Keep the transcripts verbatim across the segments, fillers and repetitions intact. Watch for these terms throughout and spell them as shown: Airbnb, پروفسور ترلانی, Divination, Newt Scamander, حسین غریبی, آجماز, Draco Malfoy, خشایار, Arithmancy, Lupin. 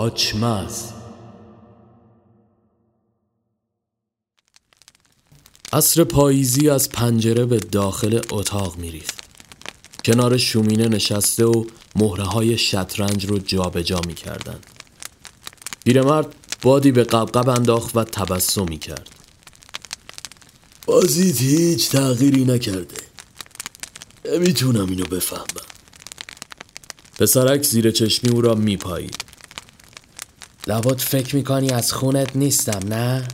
آجماز. عصر پاییزی از پنجره به داخل اتاق میریخت. کنار شومینه نشسته و مهره‌های شطرنج رو جابجا می‌کردند. پیرمرد بادی به قبقب انداخت و تبسم می‌کرد. بازیت هیچ تغییری نکرده. نمیتونم اینو بفهمم. پسرک زیر چشمی او را میپایید. لابد فکر میکنی از خونت نیستم، نه؟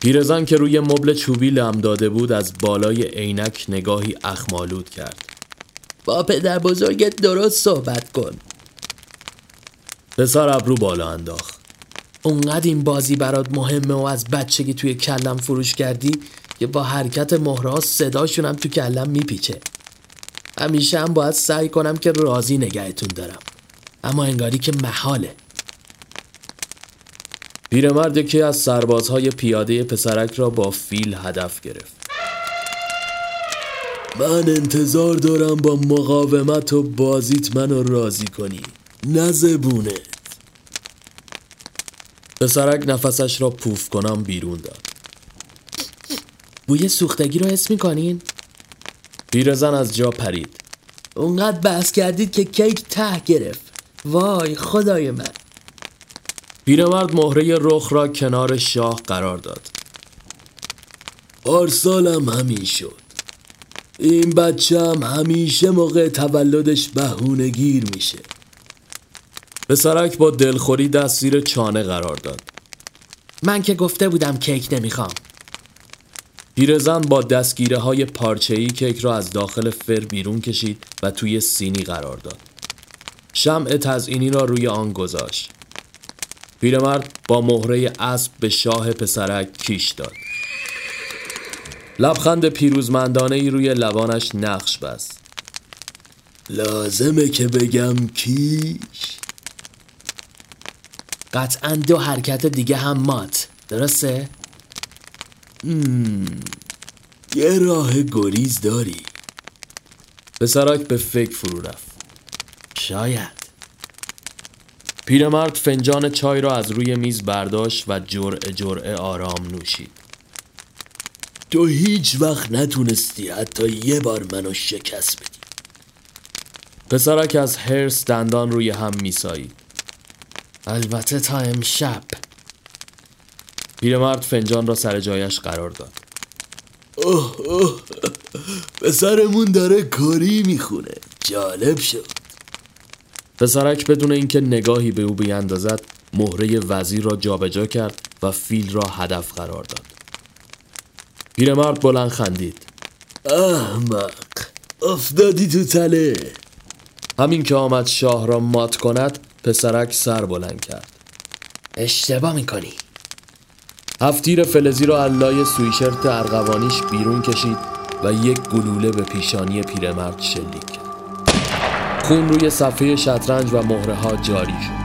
پیرزن که روی مبل چوبی لم داده بود از بالای عینک نگاهی اخمالود کرد. با پدر بزرگت درست صحبت کن. پسر ابرو بالا انداخت. اونقدر این بازی برات مهمه و از بچگی توی کلم فروش کردی که با حرکت مهرها صداشونم تو کلم میپیچه. همیشه هم باید سعی کنم که راضی نگهتون دارم، اما انگاری که محاله. پیرمرد یکی از سربازهای پیاده پسرک را با فیل هدف گرفت. من انتظار دارم با مقاومت و بازیت منو راضی کنی، نه زبونه. پسرک نفسش را پوف کنم بیرون داد. بوی سوختگی رو حس می‌کنین؟ پیرزن از جا پرید. اونقدر بحث کردید که کیک ته گرفت. وای خدای من. پیرمرد مهره رخ را کنار شاه قرار داد. پارسالم همین شد. این بچه هم همیشه موقع تولدش بهونه گیر میشه. پسرک با دلخوری دست زیر چانه قرار داد. من که گفته بودم کیک نمیخوام. پیرزن با دستگیره های پارچه‌ای کیک را از داخل فر بیرون کشید و توی سینی قرار داد. شمع تزئینی را روی آن گذاشت. پیرمرد با مهره اسب به شاه پسرک کیش داد. لبخند پیروزمندانه‌ای روی لبانش نقش بست. لازمه که بگم کیش؟ قطعاً دو حرکت دیگه هم مات، درسته؟ مم. یه راه گریز داری. پسرک به فکر فرو رفت. شاید. پیرمرد فنجان چای را از روی میز برداشت و جرعه جرعه آرام نوشید. تو هیچ وقت نتونستی حتی یه بار منو شکست بدی. پسرک از هرس دندان روی هم میسایید. البته تا امشب. پیرمرد فنجان را سر جایش قرار داد. اوه اوه، پسرمون داره کاری میخونه. جالب شد. پسرک بدون اینکه نگاهی به او بیندازد مهره وزیر را جابجا کرد و فیل را هدف قرار داد. پیرمرد بلند خندید. احمق، افتادی تو تله. همین که آمد شاه را مات کند پسرک سر بلند کرد. اشتباه میکنی. هفت تیر فلزی را از لای سویشرت ارغوانیش بیرون کشید و یک گلوله به پیشانی پیرمرد شلیک کرد. خون روی صفحه شطرنج و مهره ها جاری شد.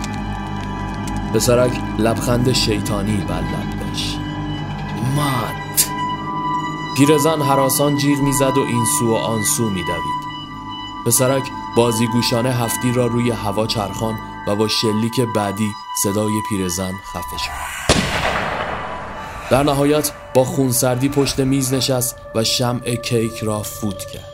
پسرک لبخند شیطانی بر لب داشت. مات. پیرزن هراسان جیغ میزد و این سو و آن سو میدوید. پسرک بازیگوشانه هفت تیر را روی هوا چرخان و با شلیک بعدی صدای پیرزن خفه شد. در نهایت با خونسردی پشت میز نشست و شمع کیک را فوت کرد.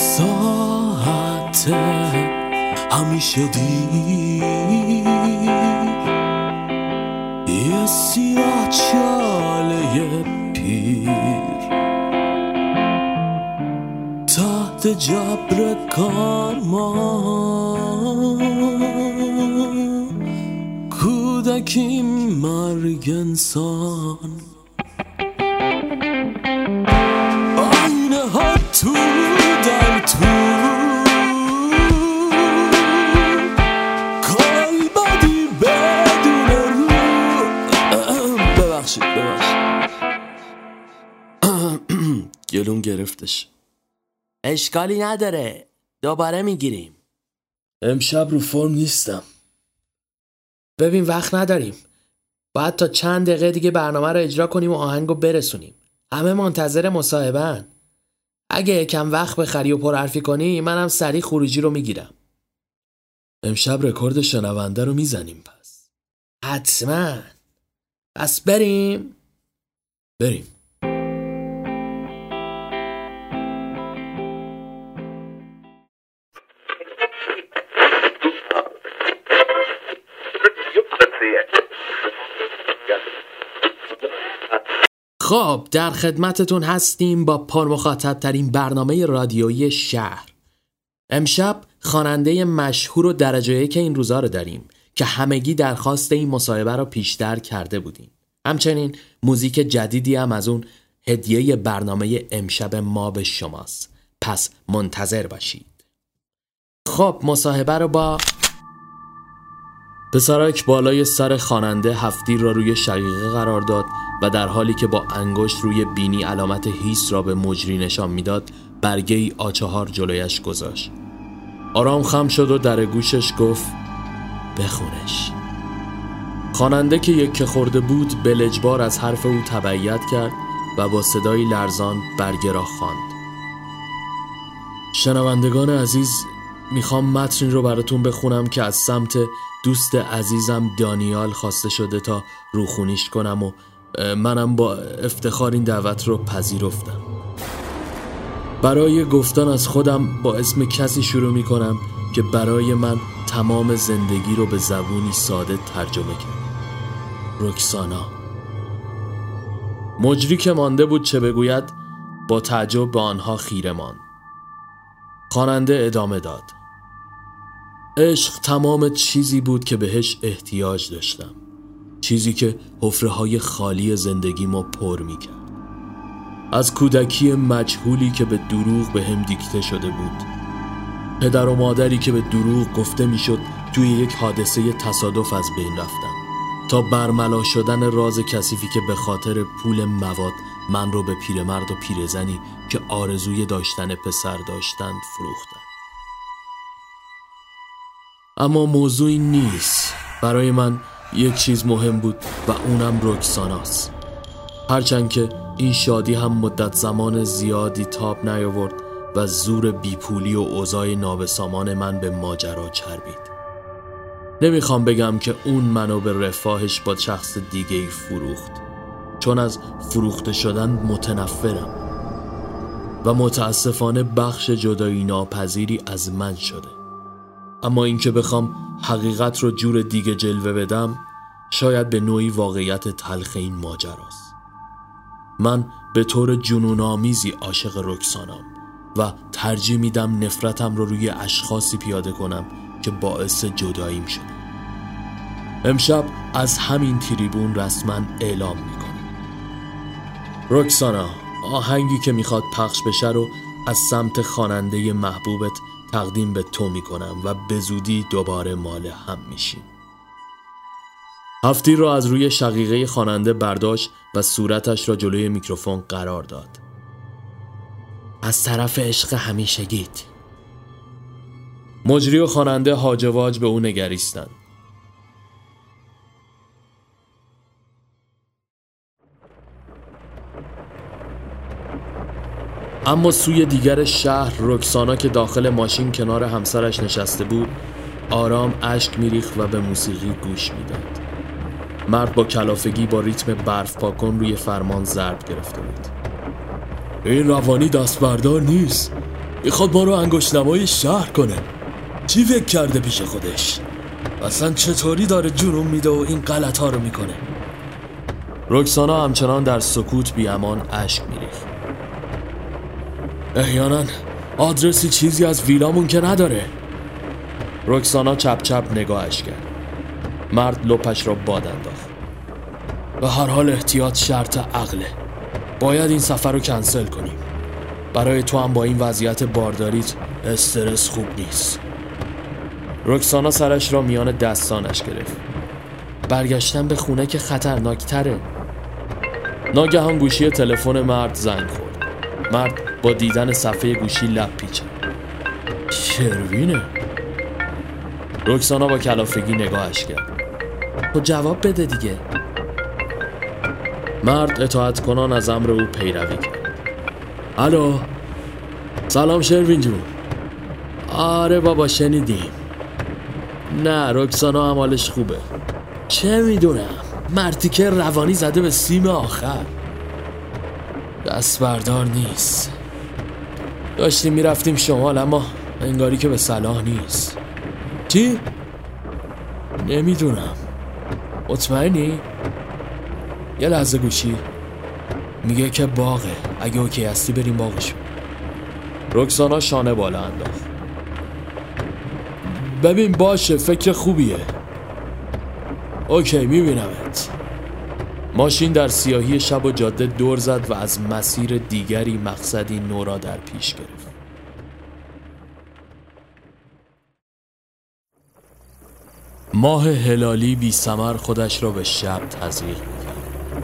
ساعت همیشه دیر یه سیاه چاله پیر تحت جبر کارمان کودکی مرگ انسان آینه ها تو در تو گلوم گرفتش. اشکالی نداره، دوباره میگیریم. امشب رو فرم نیستم. ببین وقت نداریم. باید تا چند دقیقه دیگه برنامه رو اجرا کنیم و آهنگو برسونیم. همه منتظر مصاحبه‌ن. اگه یکم وقت بخری و پرحرفی کنی منم سریع خروجی رو میگیرم. امشب رکورد شنونده رو میزنیم پس. حتما. پس بریم. بریم. خب در خدمتتون هستیم با پرمخاطب‌ترین برنامه رادیویی شهر. امشب خواننده مشهور و درجه یک این روزا رو داریم که همگی درخواست این مصاحبه رو پیشتر کرده بودیم. همچنین موزیک جدیدی هم از اون هدیه برنامه امشب ما به شماست. پس منتظر باشید. خب مصاحبه رو با پسرک بالای سر خواننده هفتیر را روی شقیقه قرار داد و در حالی که با انگشت روی بینی علامت هیس را به مجری نشان میداد، برگه ای آچهار جلویش گذاشت. آرام خم شد و در گوشش گفت بخونش. خواننده که یک خورده بود بلجبار از حرف او تبعیت کرد و با صدای لرزان برگه را خواند. شنوندگان عزیز، میخوام متنی رو براتون بخونم که از سمت دوست عزیزم دانیال خواسته شده تا روخونیش کنم و منم با افتخار این دعوت رو پذیرفتم. برای گفتن از خودم با اسم کسی شروع می کنم که برای من تمام زندگی رو به زبونی ساده ترجمه کرد. رکسانا. مجری که مانده بود چه بگوید با تعجب به آنها خیره ماند. خواننده ادامه داد. عشق تمام چیزی بود که بهش احتیاج داشتم، چیزی که حفره های خالی زندگیمو پر می کرد. از کودکی مجهولی که به دروغ به هم دیکته شده بود، پدر و مادری که به دروغ گفته می شد توی یک حادثه تصادف از بین رفتن، تا برملا شدن راز کثیفی که به خاطر پول مواد من رو به پیرمرد و پیرزنی که آرزوی داشتن پسر داشتند فروختن. اما موضوعی نیست. برای من یک چیز مهم بود و اونم رکساناست. هرچند که این شادی هم مدت زمان زیادی تاب نیاورد و زور بیپولی و اوضاع نابسامان من به ماجرا چربید. نمیخوام بگم که اون منو به رفاهش با شخص دیگه‌ای فروخت، چون از فروخته شدن متنفرم و متاسفانه بخش جدایی ناپذیری از من شده. اما اینکه بخوام حقیقت رو جور دیگه جلوه بدم شاید به نوعی واقعیت تلخ این ماجراست. من به طور جنون‌آمیزی عاشق رکسانم و ترجیح میدم نفرتم رو روی اشخاصی پیاده کنم که باعث جداییم شده. امشب از همین تریبون رسما اعلام میکنم. رکسانا، آهنگی که میخواد پخش بشه رو از سمت خواننده محبوبت تقدیم به تو میکنم و به زودی دوباره مال هم میشیم. هفتی رو از روی شقیقه خواننده برداشت و صورتش را جلوی میکروفون قرار داد. از طرف عشق همیشگیت. مجری و خواننده هاج و واج به اون نگریستند. اما سوی دیگر شهر رکسانا که داخل ماشین کنار همسرش نشسته بود آرام اشک میریخت و به موسیقی گوش میداد. مرد با کلافگی با ریتم برف پاکن روی فرمان ضرب گرفته بود. این روانی دستبردار نیست. میخواد ما رو انگشت‌نمای شهر کنه. چی فکر کرده پیش خودش؟ اصلا چطوری داره جنون میده و این غلط‌ها رو میکنه؟ رکسانا همچنان در سکوت بی امان اشک میریخت. احیانا آدرسی چیزی از ویلامون که نداره. رکسانا چپ چپ نگاهش کرد. مرد لپش را باد انداخت. به هر حال احتیاط شرط عقله. باید این سفر رو کنسل کنیم. برای تو هم با این وضعیت بارداریت استرس خوب نیست. رکسانا سرش را میان دستانش گرفت. برگشتن به خونه که خطرناک‌تره. ناگهان گوشی تلفن مرد زنگ خورد. مرد با دیدن صفحه گوشی لب پیچید. شروینه. رکسانا با کلافگی نگاهش کرد. تو جواب بده دیگه. مرد اطاعت کنان از امر او پیروی کرد. الو، سلام شروین جون. آره بابا شنیدیم. نه رکسانا عمالش خوبه. چه میدونم، مرتیکه روانی زده به سیم آخر، دست بردار نیست. داشتیم میرفتیم شمال اما انگاری که به صلاح نیست. چی؟ نمیدونم. مطمئنی؟ یه لحظه گوشی میگه که باغه، اگه اوکی هستی بریم باغش. رکسانا شانه بالا انداخت. ببین باشه، فکر خوبیه. اوکی میبینمت. ماشین در سیاهی شب و جاده دور زد و از مسیر دیگری مقصدی نو را در پیش گرفت. ماه هلالی بی ثمر خودش را به شب تزریق می‌کرد.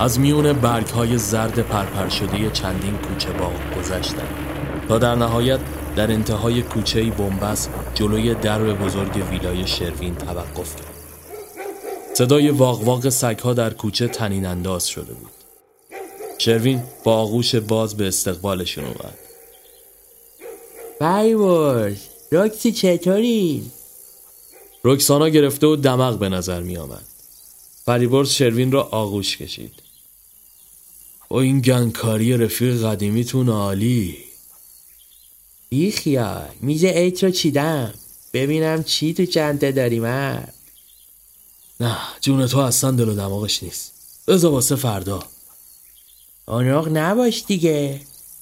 از میون برگ‌های زرد پرپر شده چندین کوچه باغ گذشتند تا در نهایت در انتهای کوچه‌ای بنبست جلوی در بزرگ ویلای شروین توقف کرد. صدای واق واق سگ‌ها در کوچه طنین انداز شده بود. شروین با آغوش باز به استقبالشون اومد. بایوش، رکسی چطوری؟ رکسانا گرفته و دمق به نظر می آمد. فریبرز شروین را آغوش کشید. او این گنگکاری رفیق قدیمیتون عالی. بی خیال، میزه ایت رو چیدم، ببینم چی تو چنده داری من. نه جون تو اصلا دل و دماغش نیست، بذار واسه فردا. آناق نباش دیگه،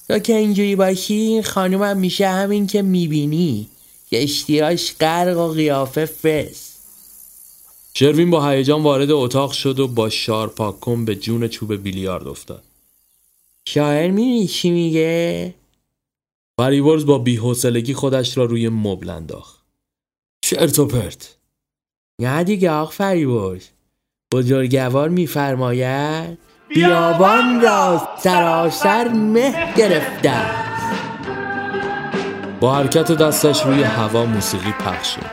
تو که اینجوری باشی این خانومم هم میشه همین که میبینی، کشتیاش غرق و قیافه فس. شروین با هیجان وارد اتاق شد و با شارپاکم به جون چوب بیلیارد افتاد. شاعر میبینی چی میگه؟ فریبرز با بی‌حوصلگی خودش را روی مبل انداخت. چرت و پرت. نه دیگه آخ فریبرز، بزرگوار میفرماید بیابان را سراسر مه گرفتم. با حرکت دستش روی هوا موسیقی پخش شد.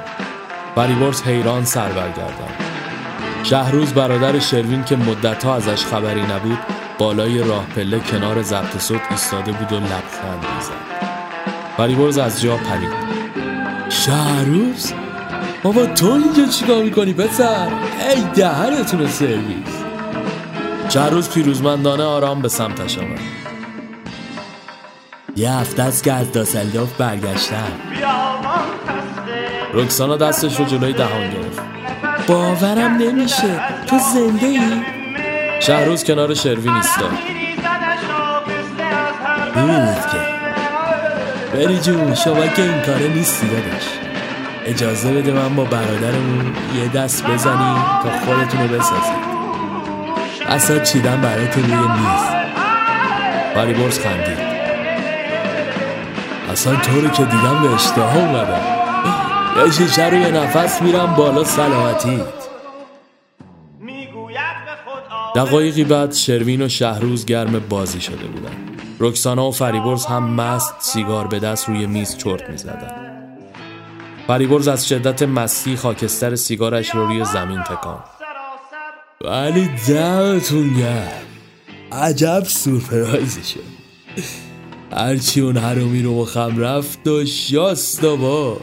فریبرز حیران سر برگرداند. شهروز برادر شروین که مدت‌ها ازش خبری نبود بالای راه پله کنار ضبط صوت ایستاده بود و لبخند می‌زد. فریبرز از جا پرید. شهروز؟ بابا تو اینجا چیکار می‌کنی پسر؟ ای دهنتون سرویس. شهروز پیروزمندانه آرام به سمتش آمد. یه هفته از که از داسلداف برگشتم. رکسانا دستش رو جلوی دهان گرفت. باورم نمیشه تو زنده ای؟ شهروز کنار شروین ایستاد. بود که بری جون، شما که این کاره نیستی دادش. اجازه بده من با برادرمون یه دست بزنیم تا خودتون رو بسازید. اصلا چیدن برای تو روی نیست. فریبرز خندید. اصلا طوری که دیدم به اشتها اومدم، یه شیشه رو یه نفس میرم بالا سلامتیت. دقایقی بعد شروین و شهروز گرم بازی شده بودن. رکسانا و فریبرز هم مست سیگار به دست روی میز چرت میزدن. فریبرز از شدت مستی خاکستر سیگارش رو روی زمین تکان. ولی دمتون گرم، عجب سورپرایزی شد. هرچی اون حرومی رو بخم رفت و شاست و با.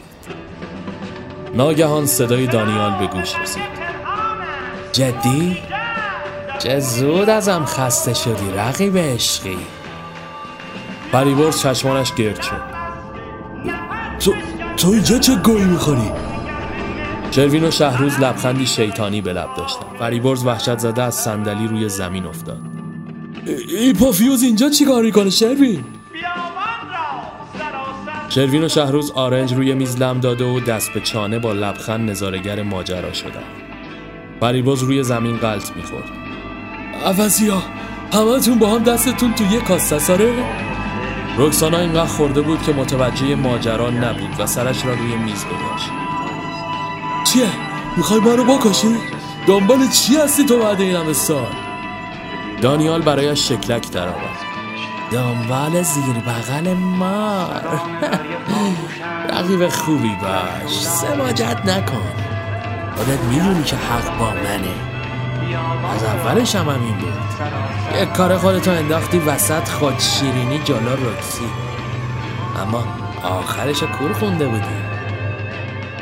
ناگهان صدای دانیال به گوش رسید. جدی؟ چه زود ازم خسته شدی رقیب عشقی. فریبرز چشمانش گرد شد. تو تو اینجا چه گوی میخوری؟ شروین و شهروز لبخندی شیطانی به لب داشتن. فریبرز وحشت زده از صندلی روی زمین افتاد. ایپوفیوز اینجا چی کار میکنه شروین؟ شروین و شهروز آرنج روی میز لم داده و دست به چانه با لبخند نظاره‌گر ماجرا شدن. فریبرز روی زمین غلط میخورد. عوضیا همه‌تون با هم دستتون تو یه کاسه ساره؟ رکسانا اینقدر خورده بود که متوجه ماجرا نبود و سرش را روی میز گذاشت. چیه؟ میخوای منو بکشی؟ دنبال چی هستی تو بعد این همه سال؟ دانیال برایش شکلک در آورد. دنبال زیر بغل مار. رقیب خوبی باش، سماجت نکن. خودت میدونی که حق با منه. از اولش هم همین بود. یک کار خودتو انداختی وسط، خود شیرینی جالا رکسی، اما آخرش کور خونده بودی.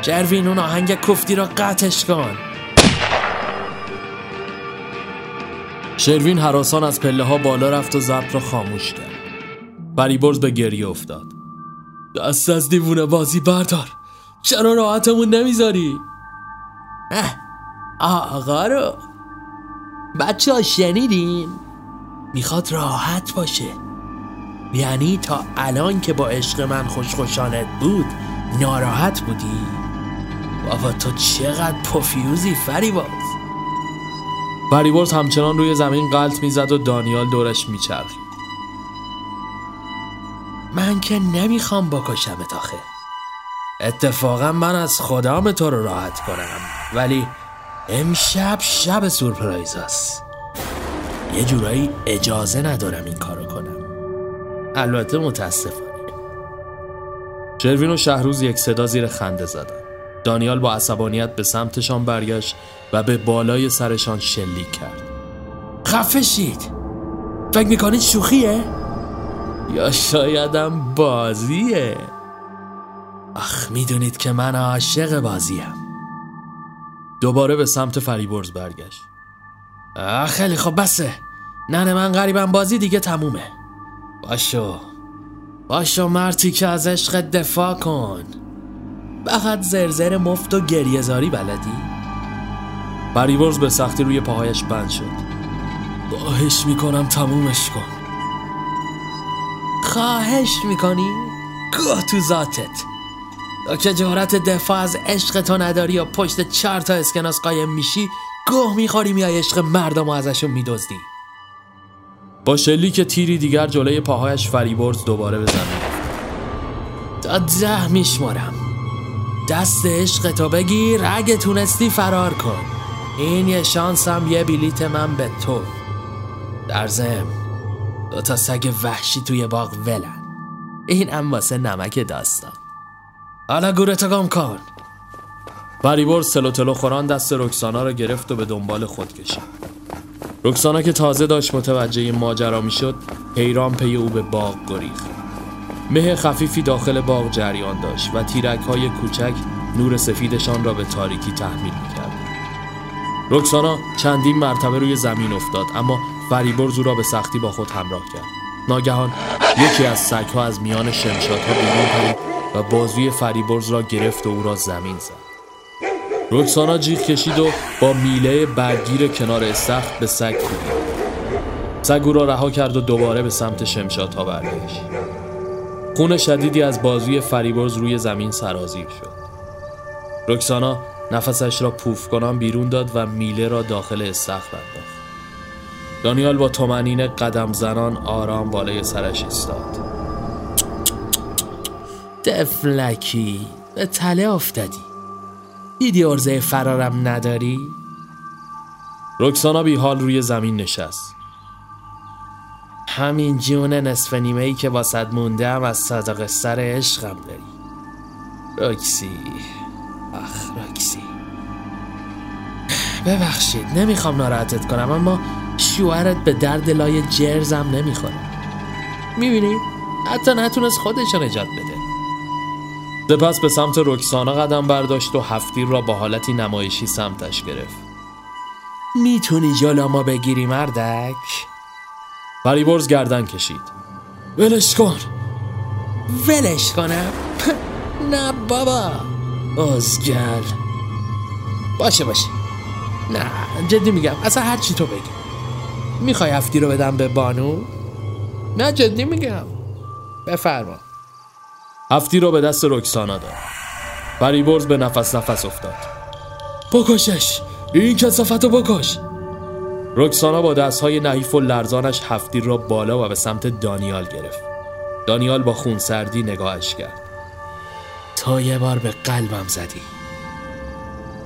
جروین، اون آهنگ کفتی را قطعش کن. شروین هراسان از پله ها بالا رفت و ضبط را خاموش کرد. فریبرز به گریه افتاد. دست از دیوونه بازی بردار، چرا راحتمون نمیذاری؟ آقا رو بچه ها شنیدین؟ میخواد راحت باشه، یعنی تا الان که با عشق من خوشخوشانت بود ناراحت بودی؟ بابا تو چقدر پفیوزی فریبرز. فریبرز همچنان روی زمین غلط میزد و دانیال دورش میچرخید. من که نمیخوام بکشمت آخه، اتفاقا من از خدام تو رو راحت کنم، ولی امشب شب سورپرایز هست. یه جورایی اجازه ندارم این کارو کنم، البته متاسفانه. شروین و شهروز یک صدا زیر خنده زدن. دانیال با عصبانیت به سمتشان برگشت و به بالای سرشان شلیک کرد. خفه شید، فکر میکنید شوخیه؟ یا شایدم بازیه. اخ میدونید که من عاشق بازیم. دوباره به سمت فریبرز برگشت. خیلی خب بسه، ننه من غریبم، بازی دیگه تمومه. باشو باشو مرتی که از عشق دفاع کن، بخد زرزر مفت و گریه زاری بلدی. فریبرز به سختی روی پاهایش بند شد. خواهش میکنم تمومش کن. خواهش میکنی؟ گوه تو ذاتت، تا که جرأت دفاع از عشق تو نداری یا پشت چهار تا اسکناس قایم میشی، گوه میخوری میای عشق مردم و ازشون میدزدی. با شلیک تیری دیگر جلوی پاهایش فریبرز دوباره به زمین افتاد. تا ده میشمارم، دست عشق تو بگیر، اگه تونستی فرار کن. این یه شانسم، یه بلیت من به تو. در ضمن دوتا سگ وحشی توی باغ ولن، این هم واسه نمک داستان. حالا گورتو گم کن. فریبرز تلو تلو خوران دست رکسانا را گرفت و به دنبال خود کشید. رکسانا که تازه داشت متوجه ماجرا میشد، حیران پی او به باغ گریخت. مه خفیفی داخل باغ جریان داشت و تیرک‌های کوچک نور سفیدشان را به تاریکی تحمیل می‌کرد. رکسانا چندین مرتبه روی زمین افتاد، اما فریبرز او را به سختی با خود همراه کرد. ناگهان یکی از سگ‌ها از میان شمشادها بیرون پرید و بازوی فریبرز را گرفت و او را زمین زد. رکسانا جیغ کشید و با میله برگیر کنار استخر به سگ کوبید. سگ او را رها کرد و دوباره به سمت شمشادها برگشت. خون شدیدی از بازوی فریبرز روی زمین سرازیر شد. رکسانا نفسش را پوف کنان بیرون داد و میله را داخل استخر انداخت. دانیال با طمأنینه قدم زنان آرام بالای سرش ایستاد. دفلکی به تله افتادی، دیدی ارزه فرارم نداری؟ رکسانا بی حال روی زمین نشست. همین جون نصف نیمه‌ای که واسط مونده هم از صدق سر عشقم داری رکسی. آخ رکسی، ببخشید نمیخوام ناراحتت کنم، اما شوهرت به درد لای جرزم نمیخوره. میبینی حتی نتونست خودش نجات بده. سپس به سمت رکسانا قدم برداشت و هفتیر را با حالتی نمایشی سمتش گرفت. میتونی جلو ما بگیری مردک؟ فریبرز گردن کشید. ولش کن. ولش کنم؟ نه بابا ازگل. باشه باشه، نه جدی میگم، اصلا هر چی تو بگی. میخوای هفتیر رو بدم به بانو؟ نه جدی میگم، بفرما. هفتی را به دست رکسانا داد. فریبرز به نفس نفس افتاد. بکشش، این کثافتو بکش. رکسانا با دستهای نحیف و لرزانش هفتی را بالا و به سمت دانیال گرفت. دانیال با خونسردی نگاهش کرد. تا یه بار به قلبم زدی،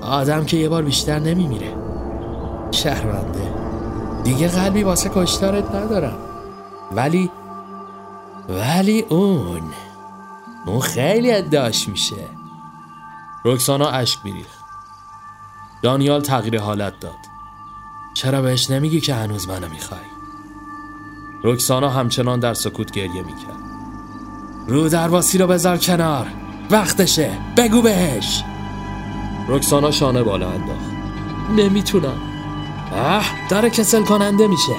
آدم که یه بار بیشتر نمیمیره. شرمنده، دیگه قلبی واسه کشتارت ندارم، ولی ولی اون اون خیلی ادعاش میشه. رکسانا اشک میریخت. دانیال تغییر حالت داد. چرا بهش نمیگی که هنوز منو میخوای؟ رکسانا همچنان در سکوت گریه میکرد. رو درواسی رو بذار کنار، وقتشه، بگو بهش. رکسانا شانه بالا انداخت. نمیتونم. اه داره کسل کننده میشه.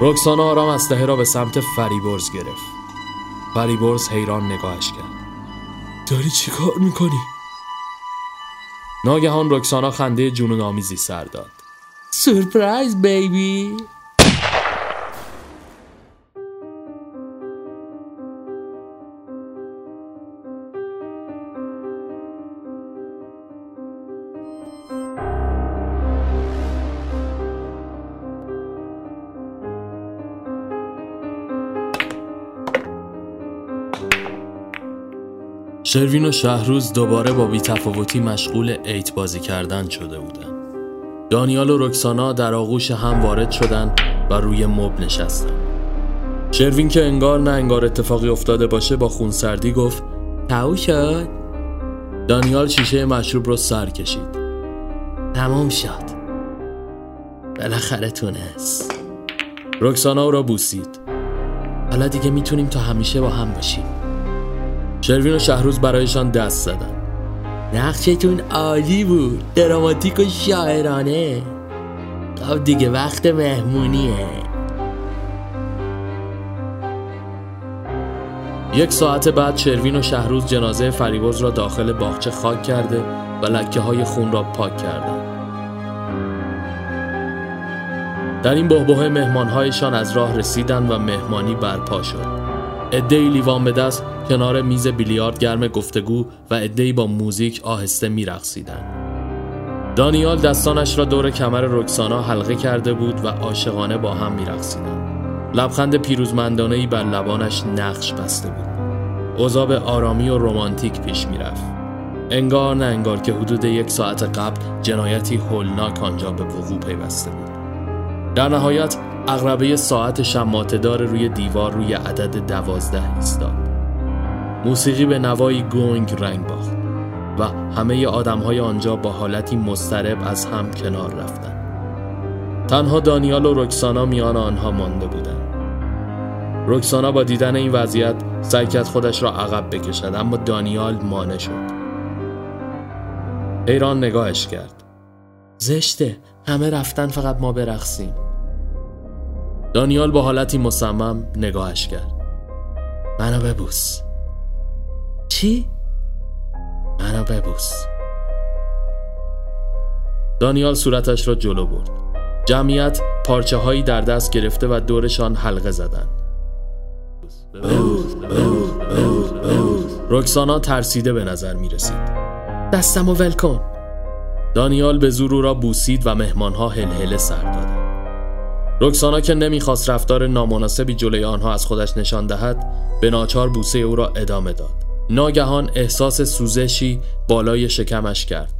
رکسانا آرام اسلحه را به سمت فریبرز گرفت. فریبرز حیران نگاهش کرد. داری چی کار میکنی؟ ناگهان رکسانا خنده جنون آمیزی سر داد. سورپرایز بیبی. شروین و شهروز دوباره با بی‌تفاوتی مشغول ایت بازی کردن شده بودند. دانیال و رکسانا در آغوش هم وارد شدند و روی مبل نشستند. شروین که انگار نه انگار اتفاقی افتاده باشه با خونسردی گفت تموم شد. دانیال شیشه مشروب رو سر کشید. تموم شد. بالاخره تونست. رکسانا او را بوسید. حالا دیگه میتونیم تا همیشه با هم باشیم. شروین و شهروز برایشان دست زدن. نقشتون عالی بود، دراماتیک و شاعرانه. خب دیگه وقت مهمونیه. یک ساعت بعد شروین و شهروز جنازه فریبرز را داخل باغچه خاک کرده و لکه های خون را پاک کردند. در این بحبوحه مهمانهایشان از راه رسیدند و مهمانی برپا شد. عده‌ای لیوان به دست کنار میز بیلیارد گرم گفتگو و عده‌ای با موزیک آهسته می‌رقصیدند. دانیال دستانش را دور کمر رکسانا حلقه کرده بود و عاشقانه با هم می‌رقصیدند. لبخند پیروزمندانه‌ای بر لبانش نقش بسته بود. اوضاع به آرامی و رمانتیک پیش می‌رفت. انگار نه انگار که حدود یک ساعت قبل جنایتی هولناک آنجا به وقوع پیوسته بود. در نهایت عقربه ساعت شماته‌دار روی دیوار روی عدد دوازده ایستاد. موسیقی به نوایی گونگ رنگ باخت و همه آدم‌های آنجا با حالتی مضطرب از هم کنار رفتند. تنها دانیال و رکسانا میان آنها مانده بودند. رکسانا با دیدن این وضعیت سعی کرد خودش را عقب بکشد، اما دانیال مانع شد. حیران نگاهش کرد. زشته، همه رفتن فقط ما برقصیم. دانیال با حالتی مصمم نگاهش کرد. منو ببوس. چی؟ منو ببوس. دانیال صورتش را جلو برد. جمعیت پارچه هایی در دست گرفته و دورشان حلقه زدند. رکسانا ترسیده به نظر می رسید. دستمو ول کن. دانیال به زور او را بوسید و مهمانها هلهله سر دادند. رکسانا که نمیخواست رفتار نامناسبی جلوی آنها از خودش نشان دهد، به ناچار بوسه او را ادامه داد. ناگهان احساس سوزشی بالای شکمش کرد.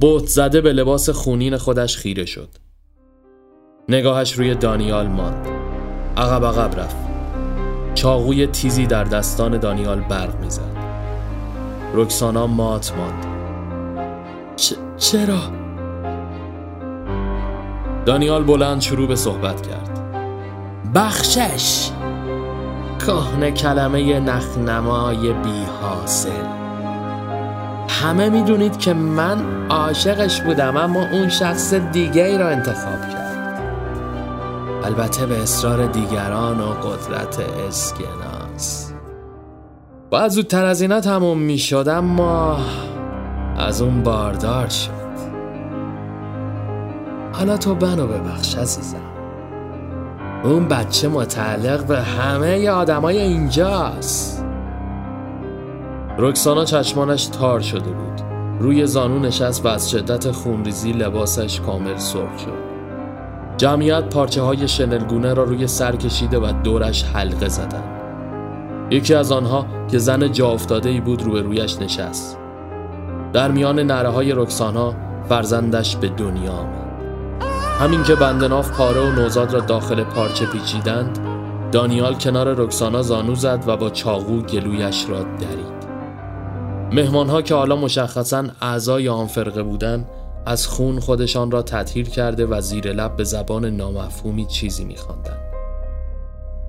بهت زده به لباس خونین خودش خیره شد. نگاهش روی دانیال ماند. عقب عقب رفت. چاقوی تیزی در دستان دانیال برق میزد. رکسانا مات ماند. چرا؟ دانیال بلند شروع به صحبت کرد. بخشش، کهنه کلمه نخنمای بی حاصل. همه می دونید که من عاشقش بودم، اما اون شخص دیگه ای را انتخاب کرد، البته به اصرار دیگران و قدرت اسکناس. باید زودتر از اینا تموم می شد، اما از اون باردار شد. حالا تو بنو ببخش عزیزم. اون بچه متعلق به همه آدمای اینجاست. رکسانا چشمانش تار شده بود. روی زانو نشست و از شدت خونریزی لباسش کامل سرخ شد. جمعیت پارچه های شنلگونه را روی سر کشیده و دورش حلقه زدند. یکی از آنها که زن جا افتاده ای بود روبرویش نشست. در میان نره های رکسانا فرزندش به دنیا آمد. همین که بندناف پاره و نوزاد را داخل پارچه پیچیدند، دانیال کنار رکسانا زانو زد و با چاقو گلویش را درید. مهمانها که حالا مشخصاً اعضای آن فرقه بودند، از خون خودشان را تطهیر کرده و زیر لب به زبان نامفهومی چیزی می‌خواندند.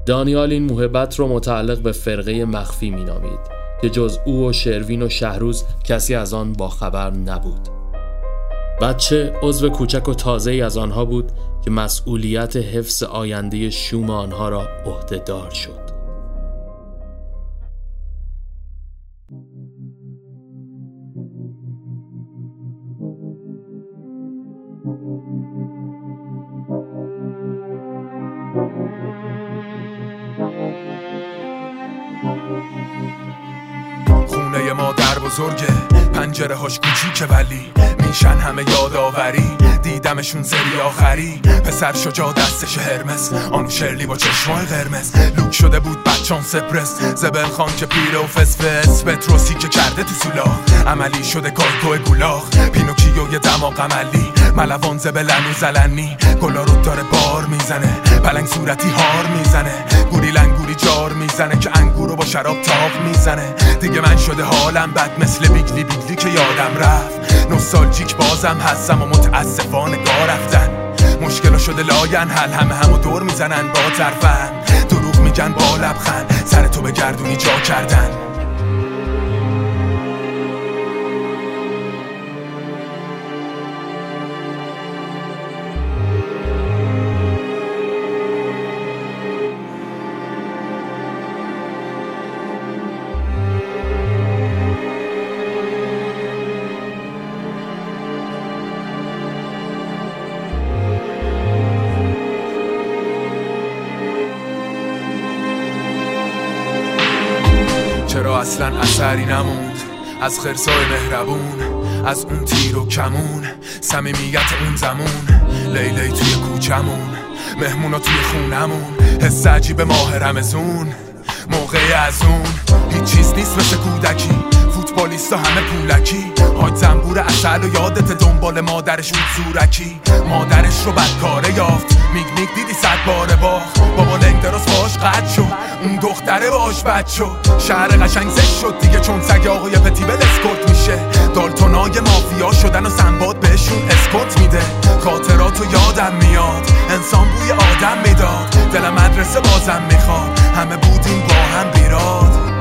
دانیال این موهبت را متعلق به فرقه مخفی می‌نامید که جز او و شروین و شهروز کسی از آن باخبر نبود. بچه عضو کوچک و تازه‌ای از آنها بود که مسئولیت حفظ آینده شوم آنها را عهده‌دار شد. خونه مادر بزرگه، پنجره هاش کوچیکه ولی میشن همه یادآوری. دیدمشون سری آخری، پسر شجاع دستش هرمز، آنو شرلی با چشمای قرمز. لوک شده بود بچان سپرس، زبل خان که پیره و فسفس، پتروسی که کرده تو سولاخ، عملی شده کارگوه گولاخ، پینوکیو یه دماغ عملی، ملوان زبلن و زلنی، گلا رو داره بار میزنه، پلنگ صورتی هار میزنه، گوری لنگوری جار میزنه که انگورو با شراب تاق میزنه. دیگه من شده حالم بد مثل بیگلی بیگلی که یادم رفت، نوستالژیک بازم هستم و متاسفانه گا رفتن. مشکلا شده لاین حل، همه همو دور میزنن با طرفن، دروغ میگن با لبخند، سر تو به گردونی جا کردن. چرا اصلا اثری نموند از خرسای مهربون، از اون تیر و کمون، صمیمیت اون زمون، لیلی توی کوچمون، مهمونا توی خونمون، حس عجیب ماه رمضون، موقعی از اون. هیچ چیز نیست مثل کودکی، فوتبالیستا همه پولکی، های زنبور اصل و یادت دنبال مادرش بود زورکی، مادرش رو بدکاره یافت، میگ میگ دیدی صد بار باخت، بابا لنگ دراز باش قد شد، اون دختره باش بد شد، شهر قشنگ زشت شد دیگه چون سگ آقای پتیبل اسکورت میشه، دالتونای مافیا شدن و سنباد بهشون اسکورت میده. خاطراتو یادم میاد، انسان بوی آدم میداد، دلم مدرسه بازم میخواد، همه بودیم با هم بیراد.